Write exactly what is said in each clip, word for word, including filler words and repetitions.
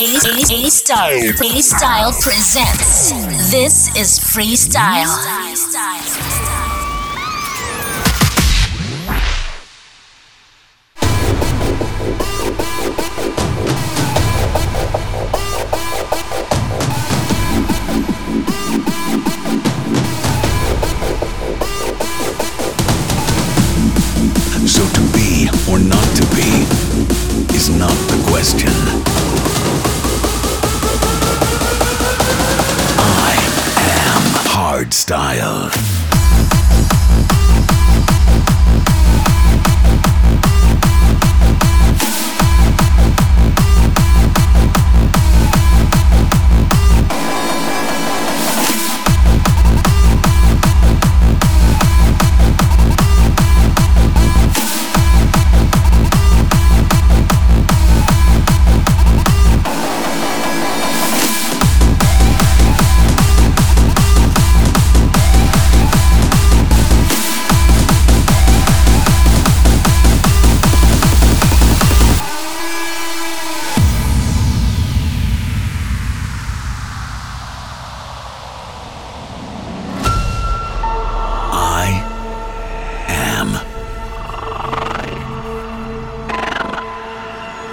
Freestyle. Freestyle presents. This is Freestyle. So to be or not to be is not the question. Style.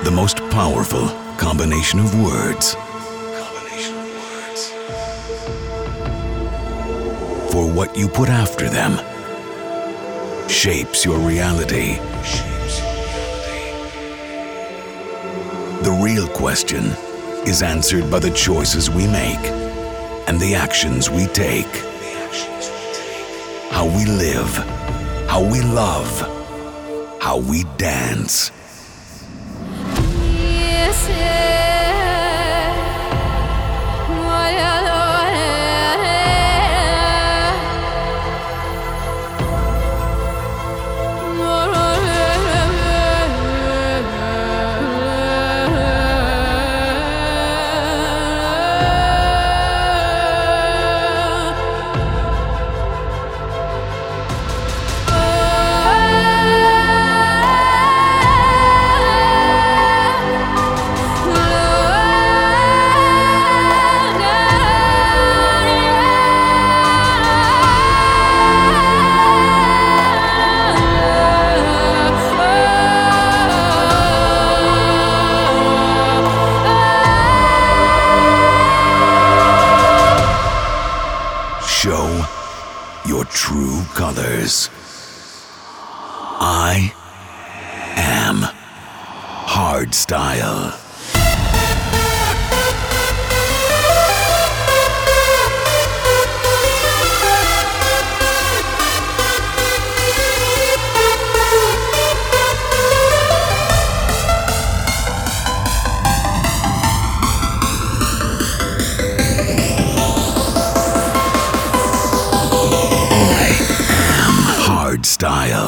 The most powerful combination of words. Combination of words. For what you put after them shapes your reality. Shapes your reality. The real question is answered by the choices we make and the actions we take. The actions we take. How we live, how we love, how we dance. Show your true colors. I am Hardstyle. Style.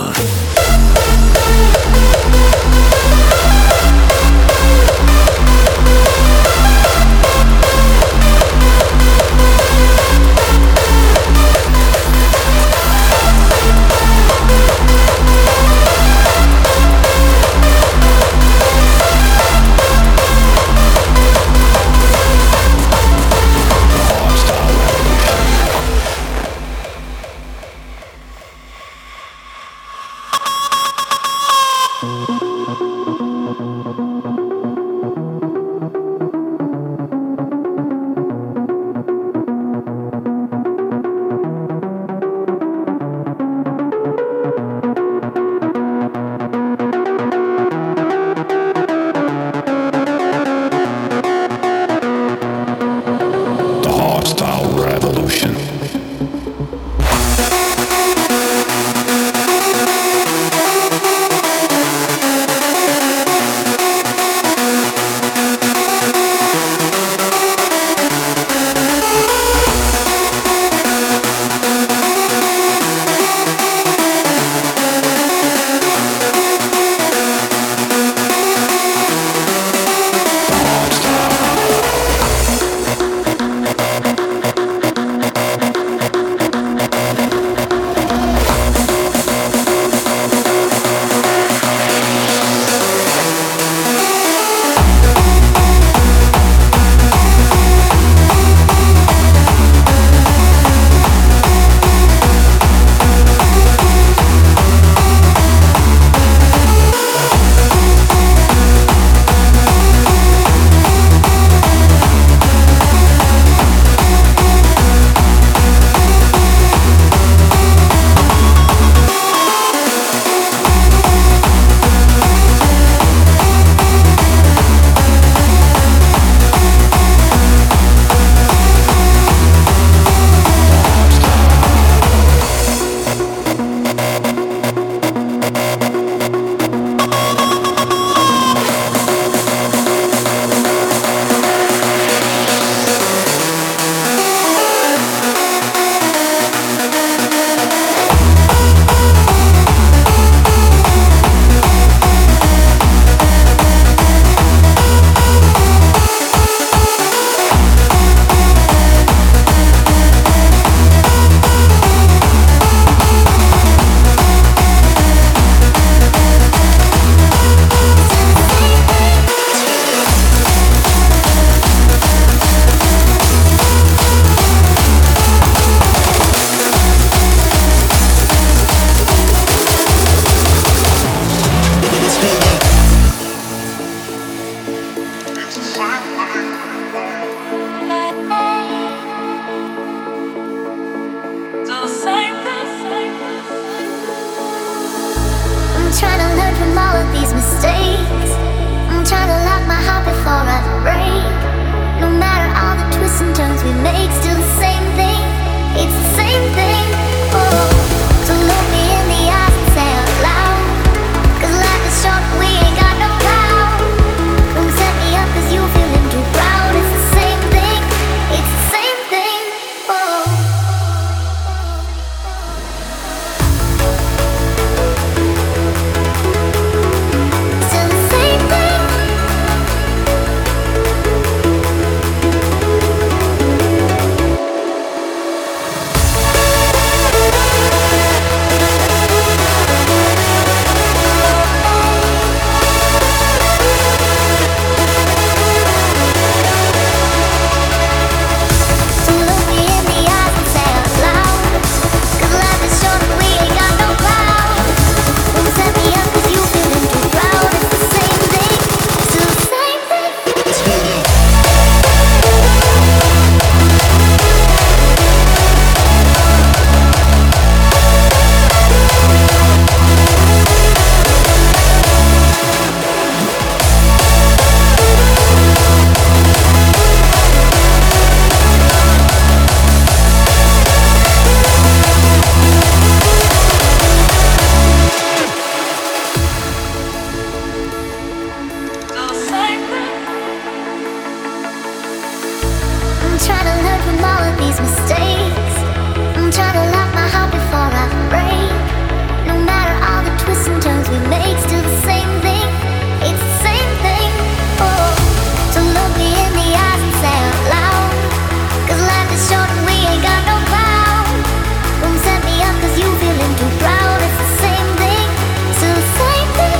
trying to learn from all of these mistakes. I'm trying to lock my heart before I break. No matter all the twists and turns we make, still the same thing. It's the same thing. Oh, so look me in the eyes and say out loud, 'cause life is short and we ain't got no cloud. Don't set me up 'cause you feeling too proud. It's the same thing, still the same thing.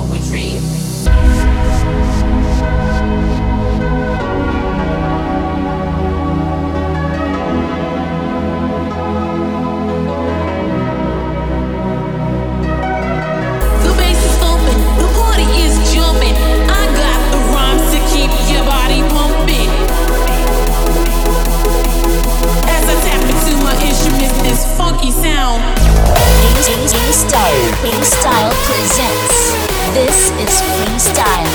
poetry. The bass is thumping, the party is jumping. I got the rhymes to keep your body pumping. As I tap into my instruments, this funky sound. Freestyle, Freestyle presents. This is Freestyle.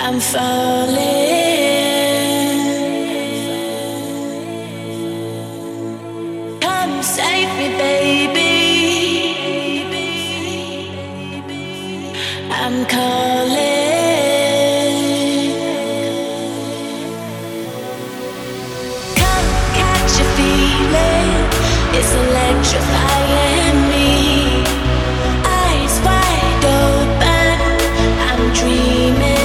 I'm falling. Come save me, baby. I'm calling. Come catch a feeling. It's electrifying me. Eyes wide open. I'm dreaming.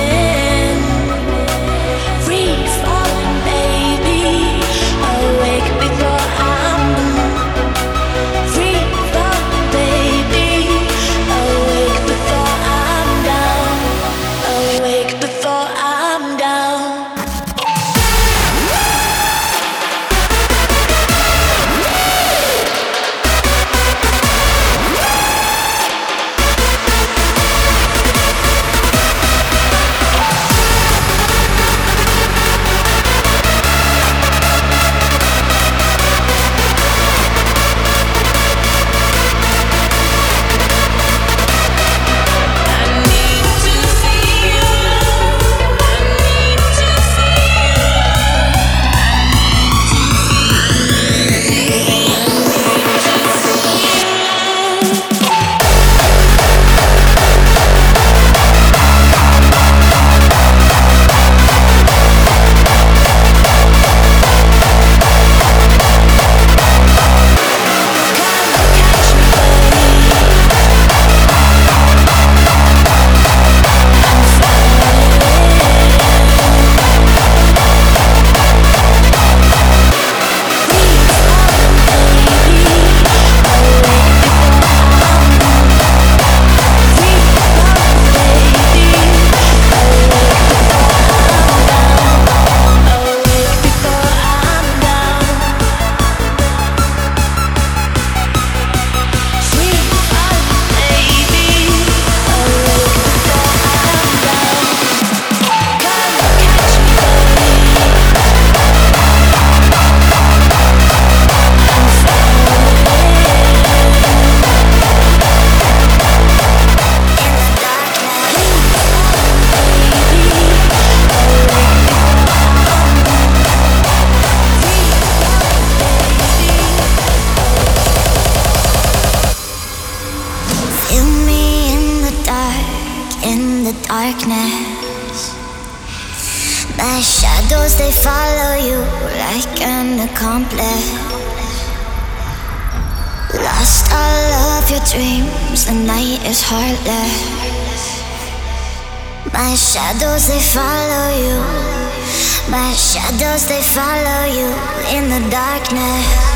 Darkness, my shadows, they follow you like an accomplice. Lost all of your dreams, the night is heartless. My shadows, they follow you. My shadows, they follow you in the darkness.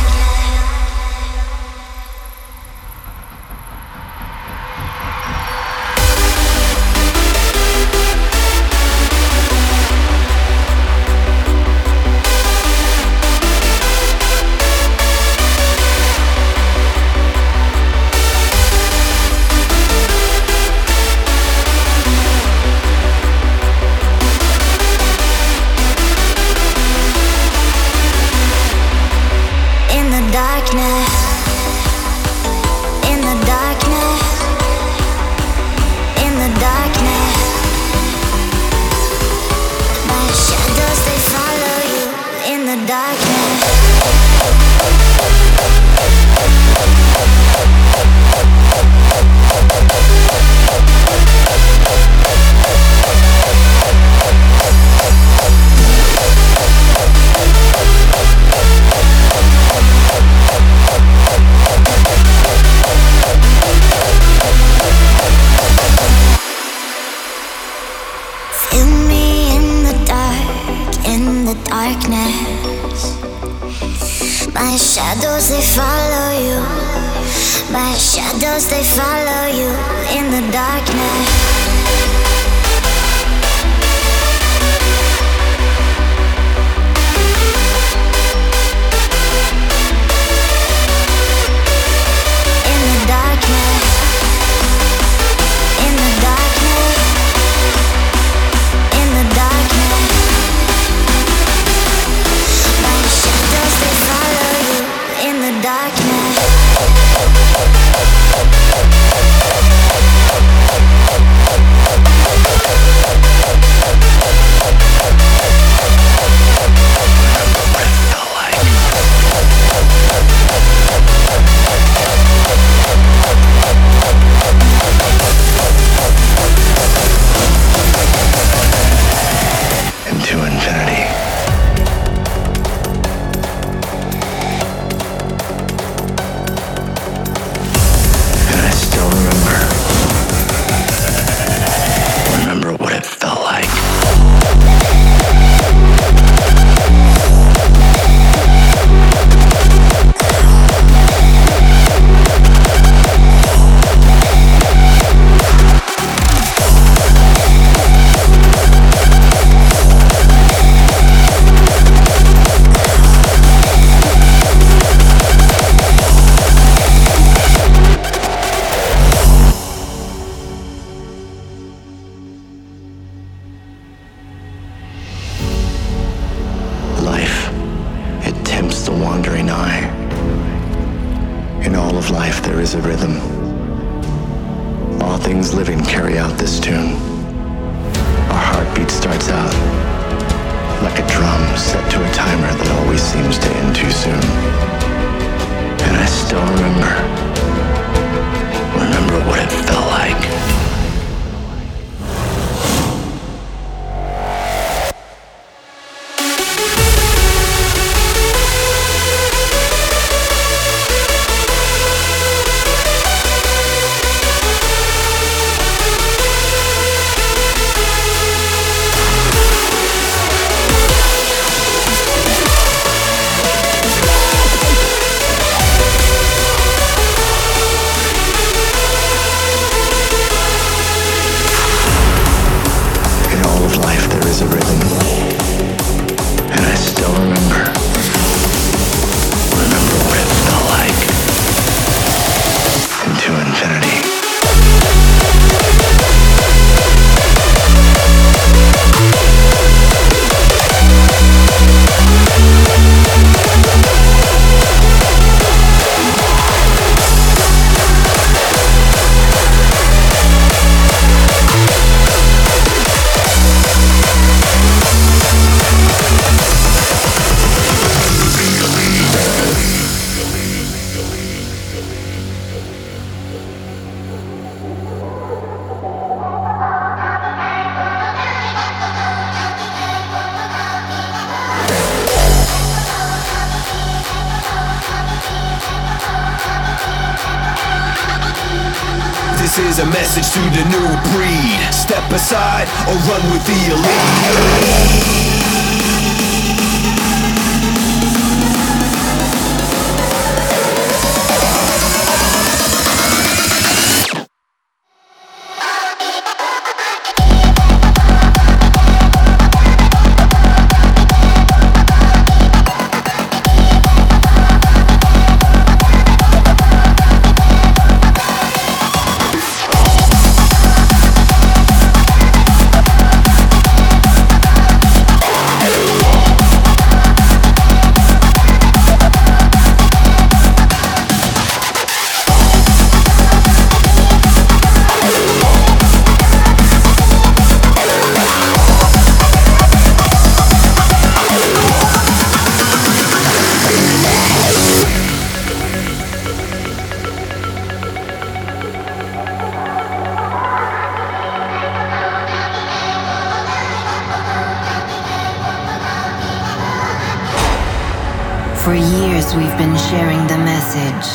For years we've been sharing the message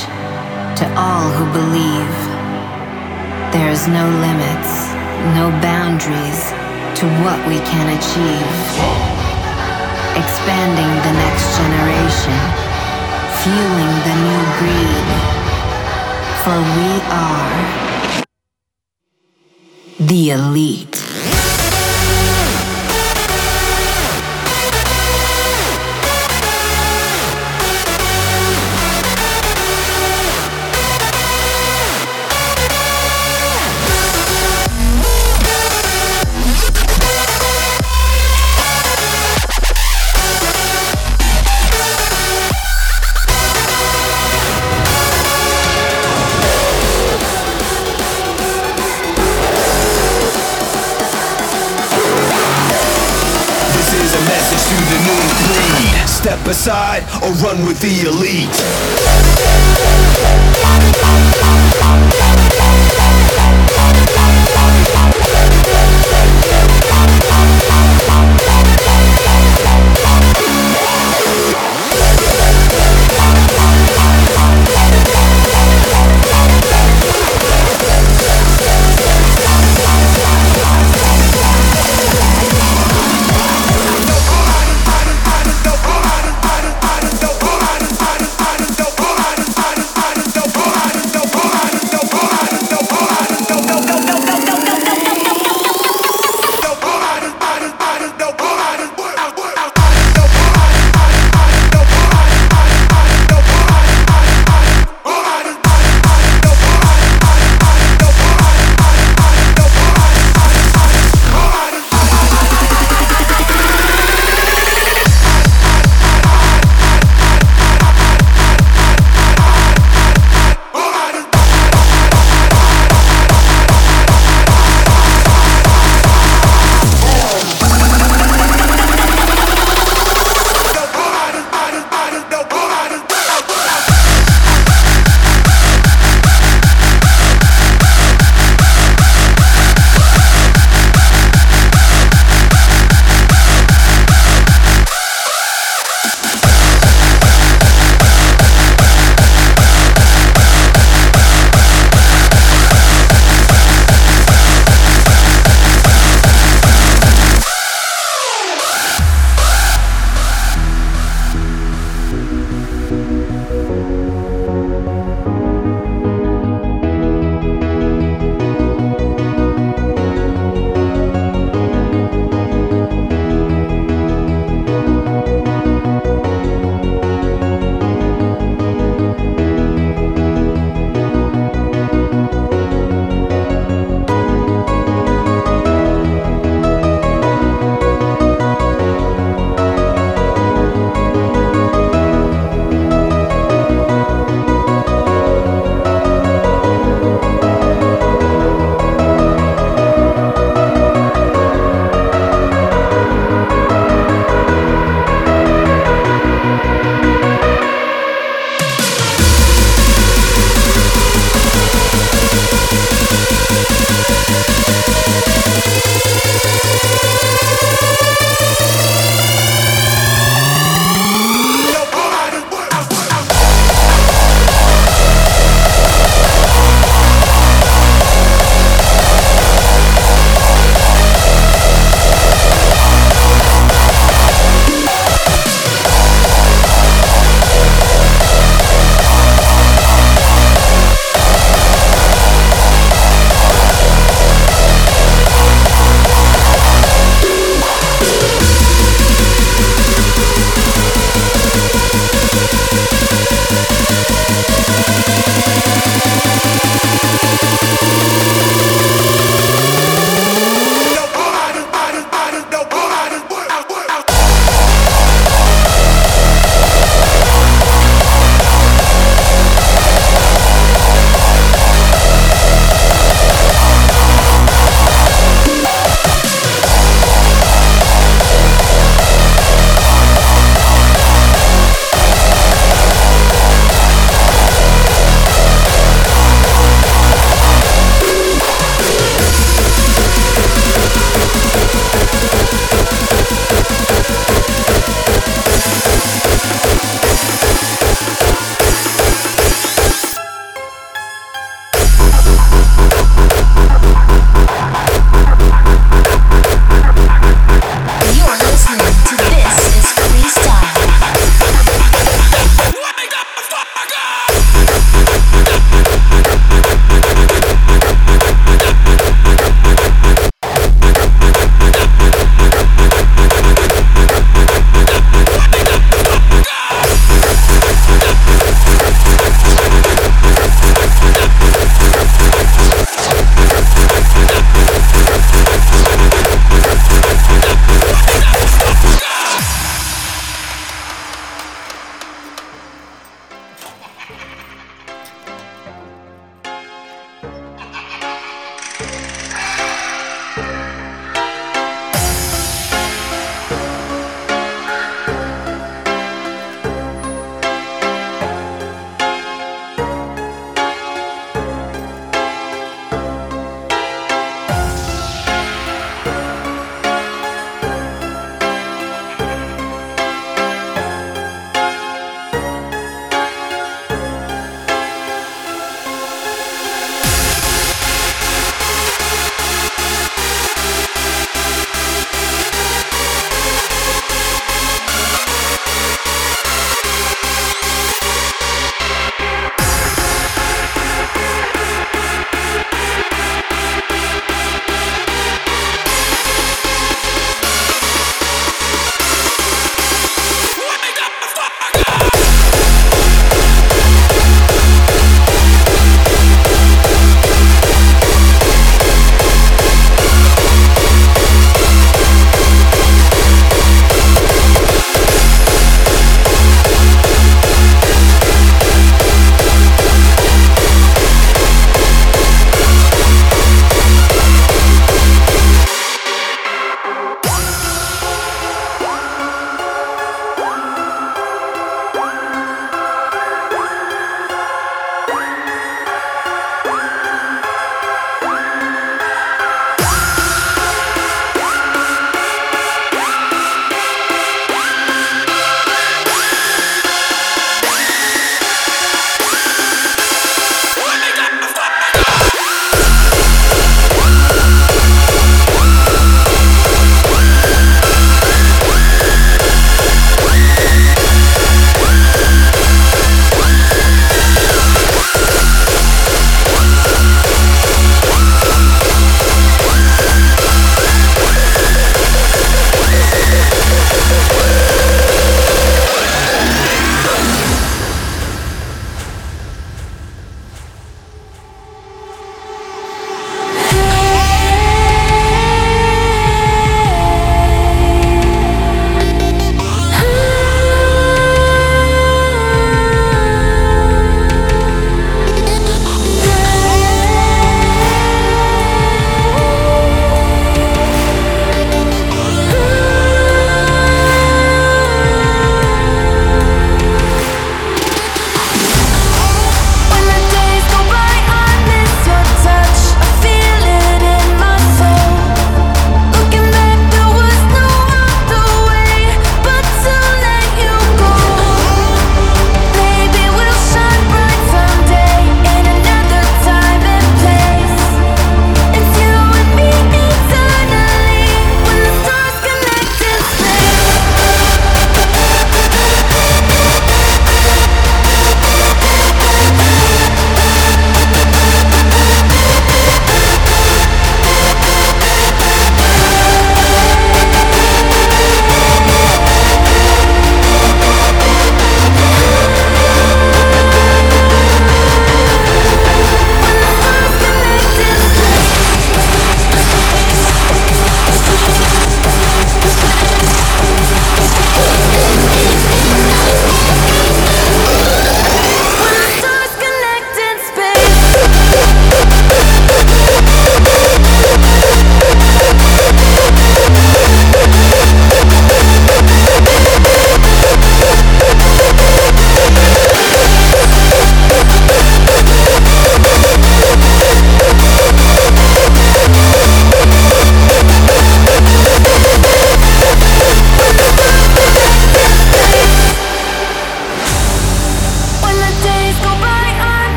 to all who believe. There's no limits, no boundaries to what we can achieve. Expanding the next generation, fueling the new greed. For we are the elite. Step aside or run with the elite. All right.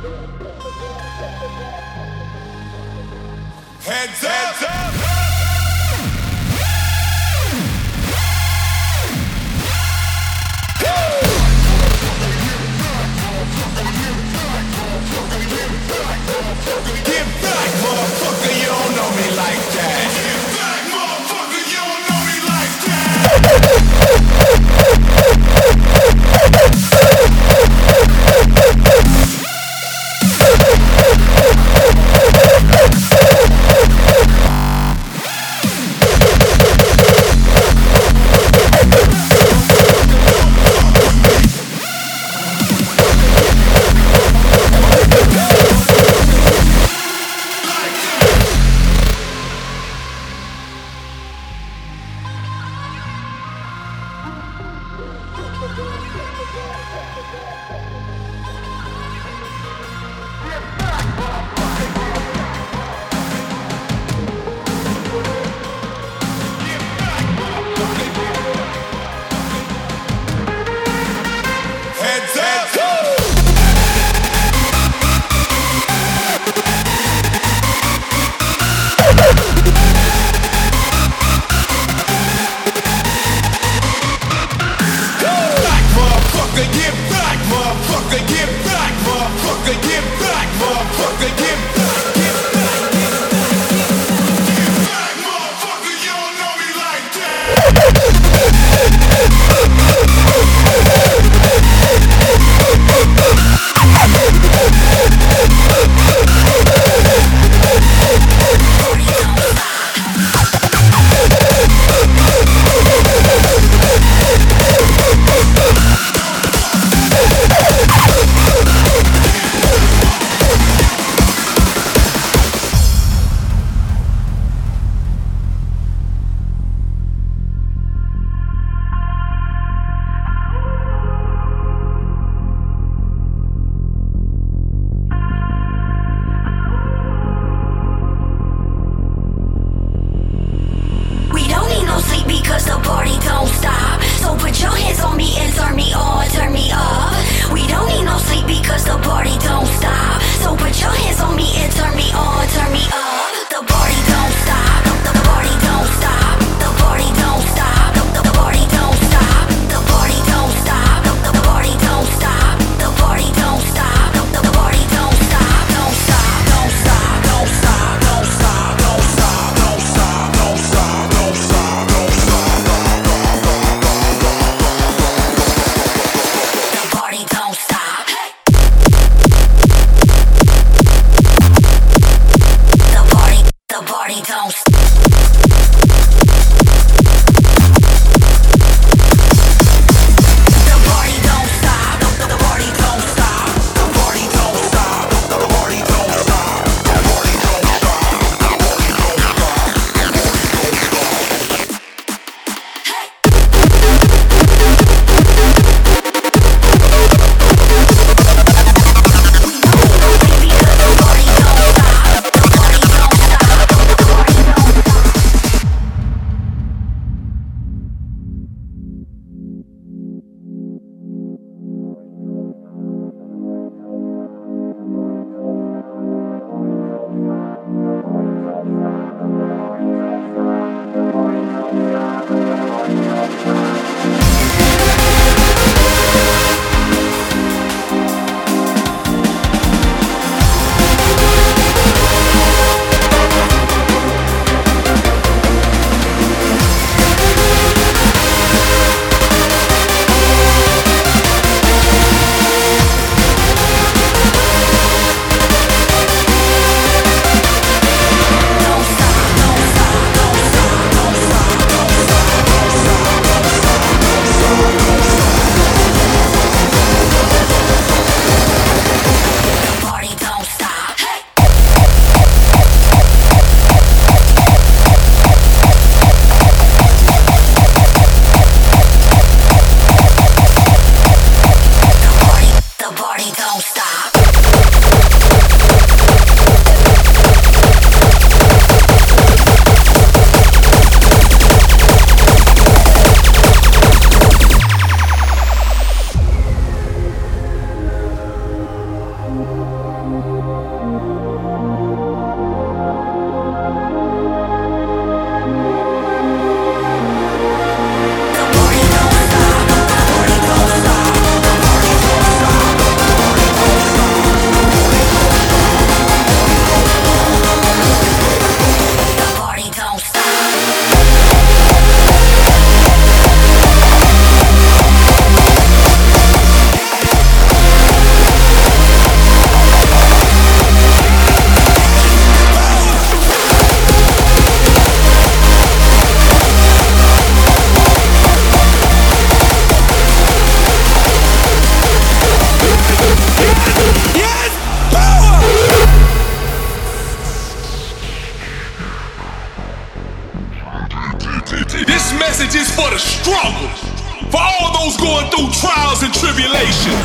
Heads up! Heads up! Get back, motherfucker, get back, motherfucker, get back, motherfucker. going through trials and tribulations.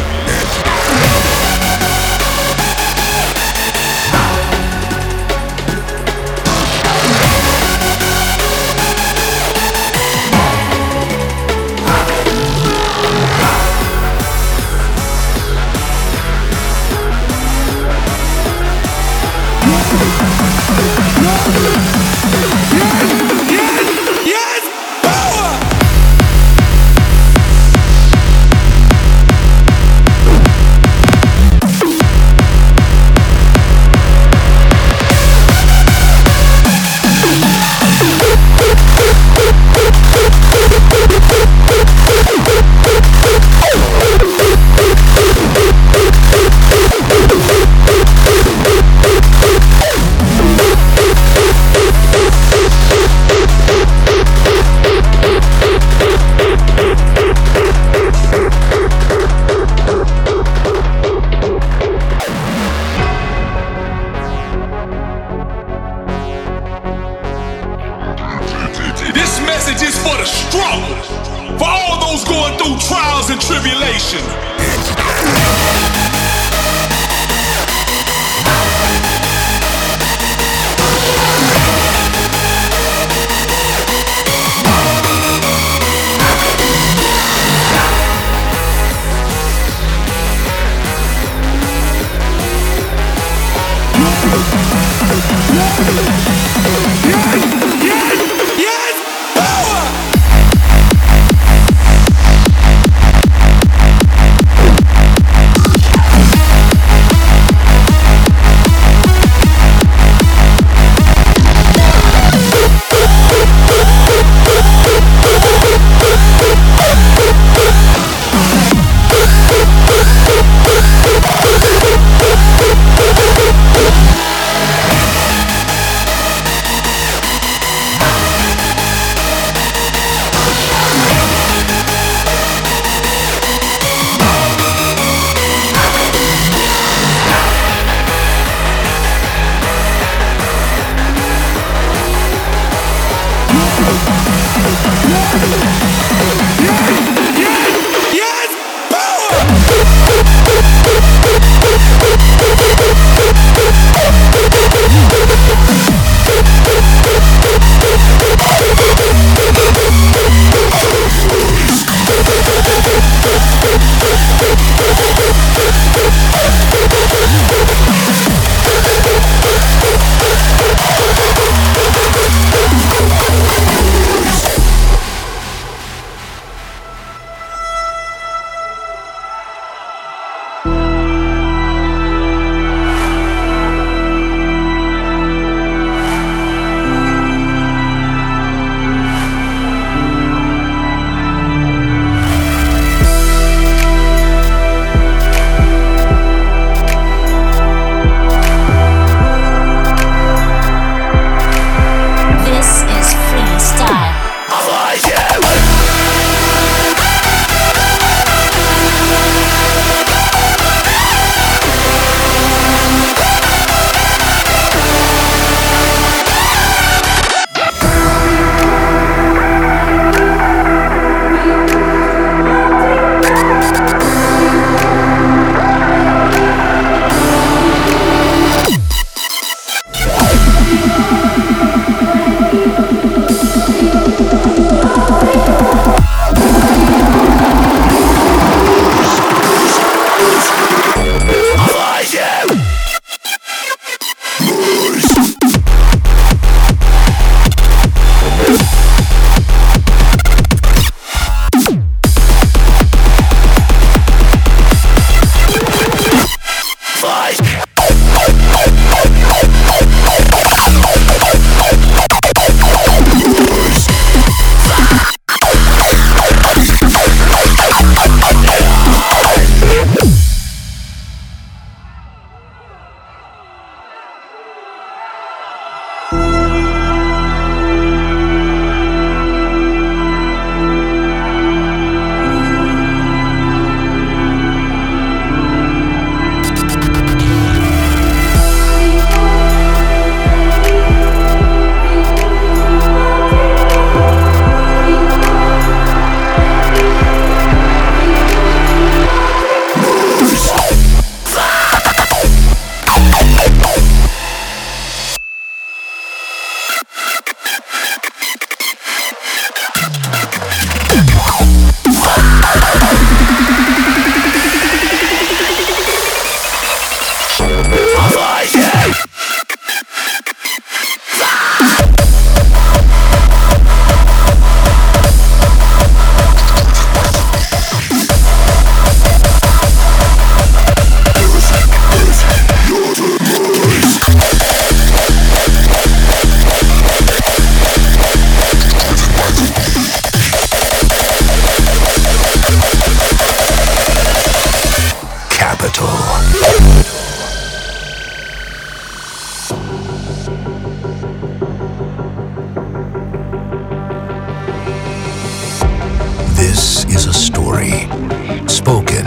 spoken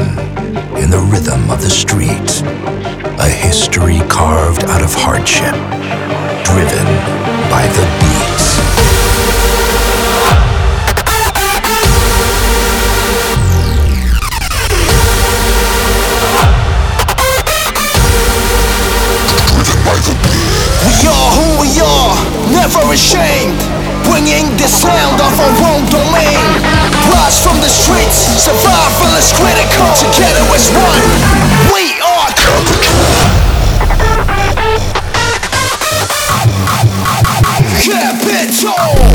in the rhythm of the street. A history carved out of hardship, driven by the beat. Driven by the beat. We are who we are, never ashamed, bringing the sound of our own domain. Rise from the streets, survival is critical, together as one, we are Capital.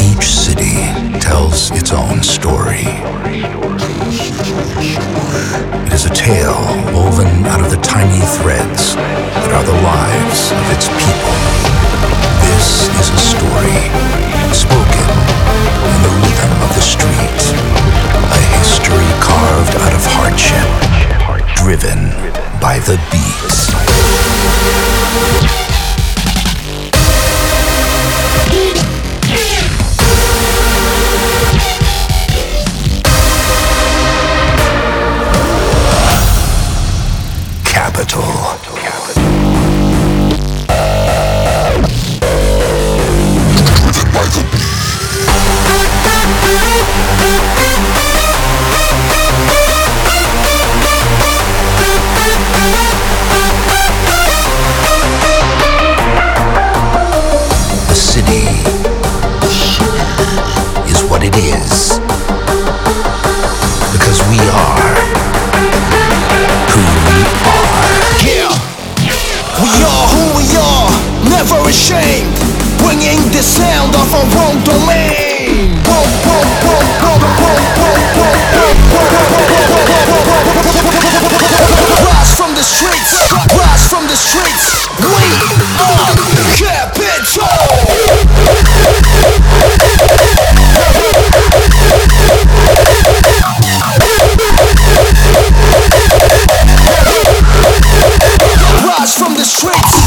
Each city tells its own story. It is a tale woven out of the tiny threads that are the lives of its people. This is a story spoken in the rhythm of the street, a history carved out of hardship, driven by the beats. Never ashamed, bringing the sound of our own domain. Rise from the streets, rise from the streets. We are Capital. Rise from the streets.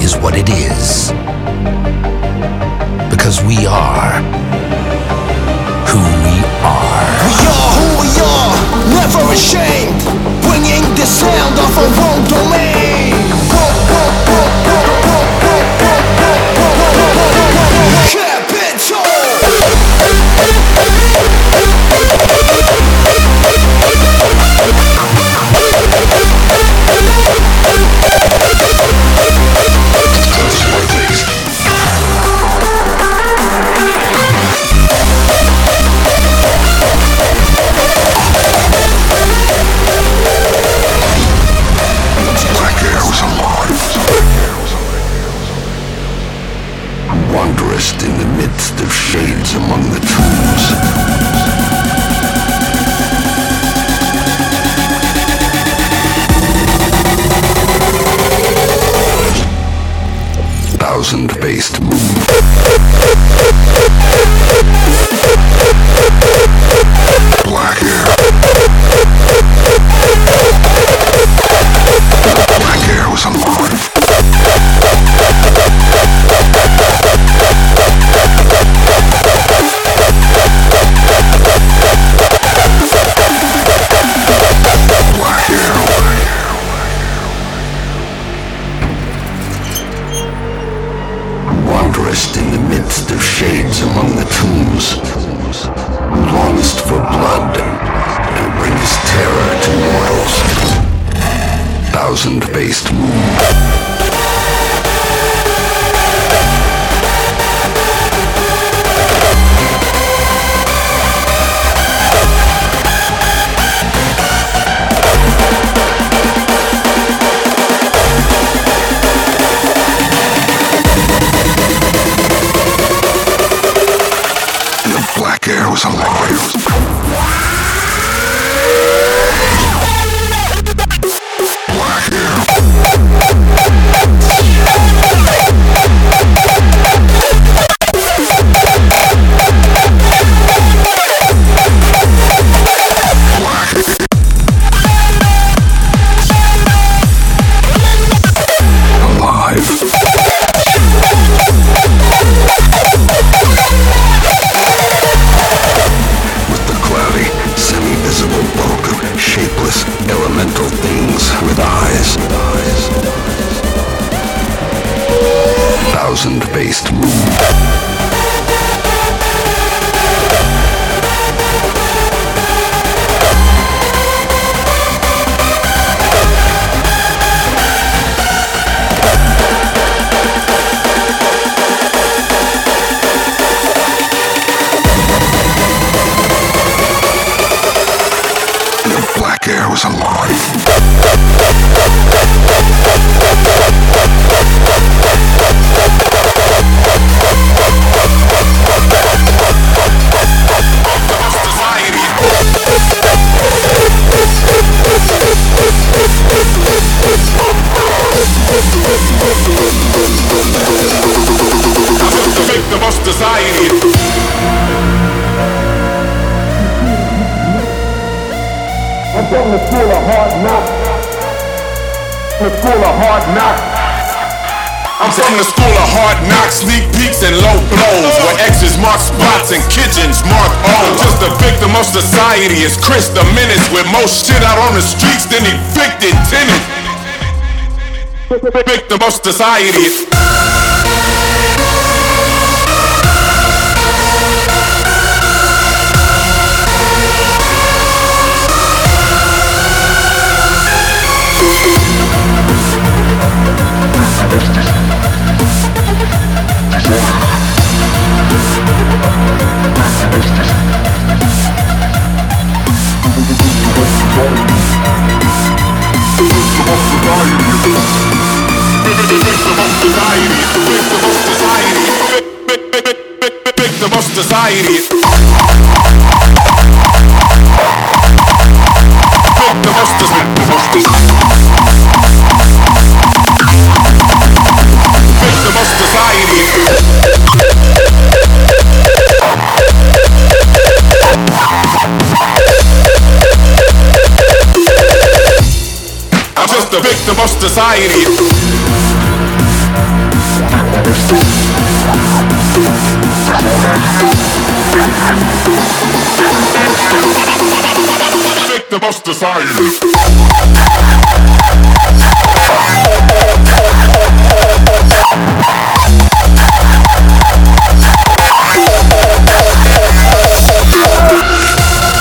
Is what it is, because we are who we are. We are who we are, never ashamed, bringing the sound of our own domain. Wanderest in the midst of shades among the tombs. Thousand-faced moon. Black hair. Black hair was alive. In the midst based move. The school of hard knocks. The school of hard knocks. I'm from the school of hard knocks, sneak peeks and low blows, where X's mark spots and kitchens mark O's. Just a victim of society is Chris the Menace, with most shit out on the streets than evicted tenants. Victim of society. Society. I'm just a victim of society. Victim of society. Society.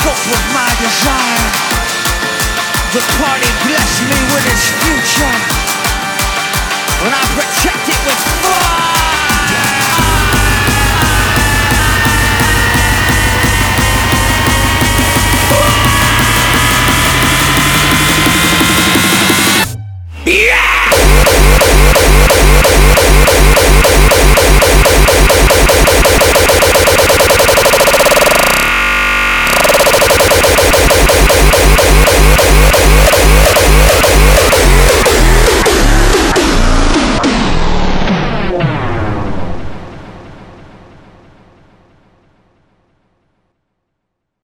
scope of my desire. The party blessed me with its future, and I protect it with fire.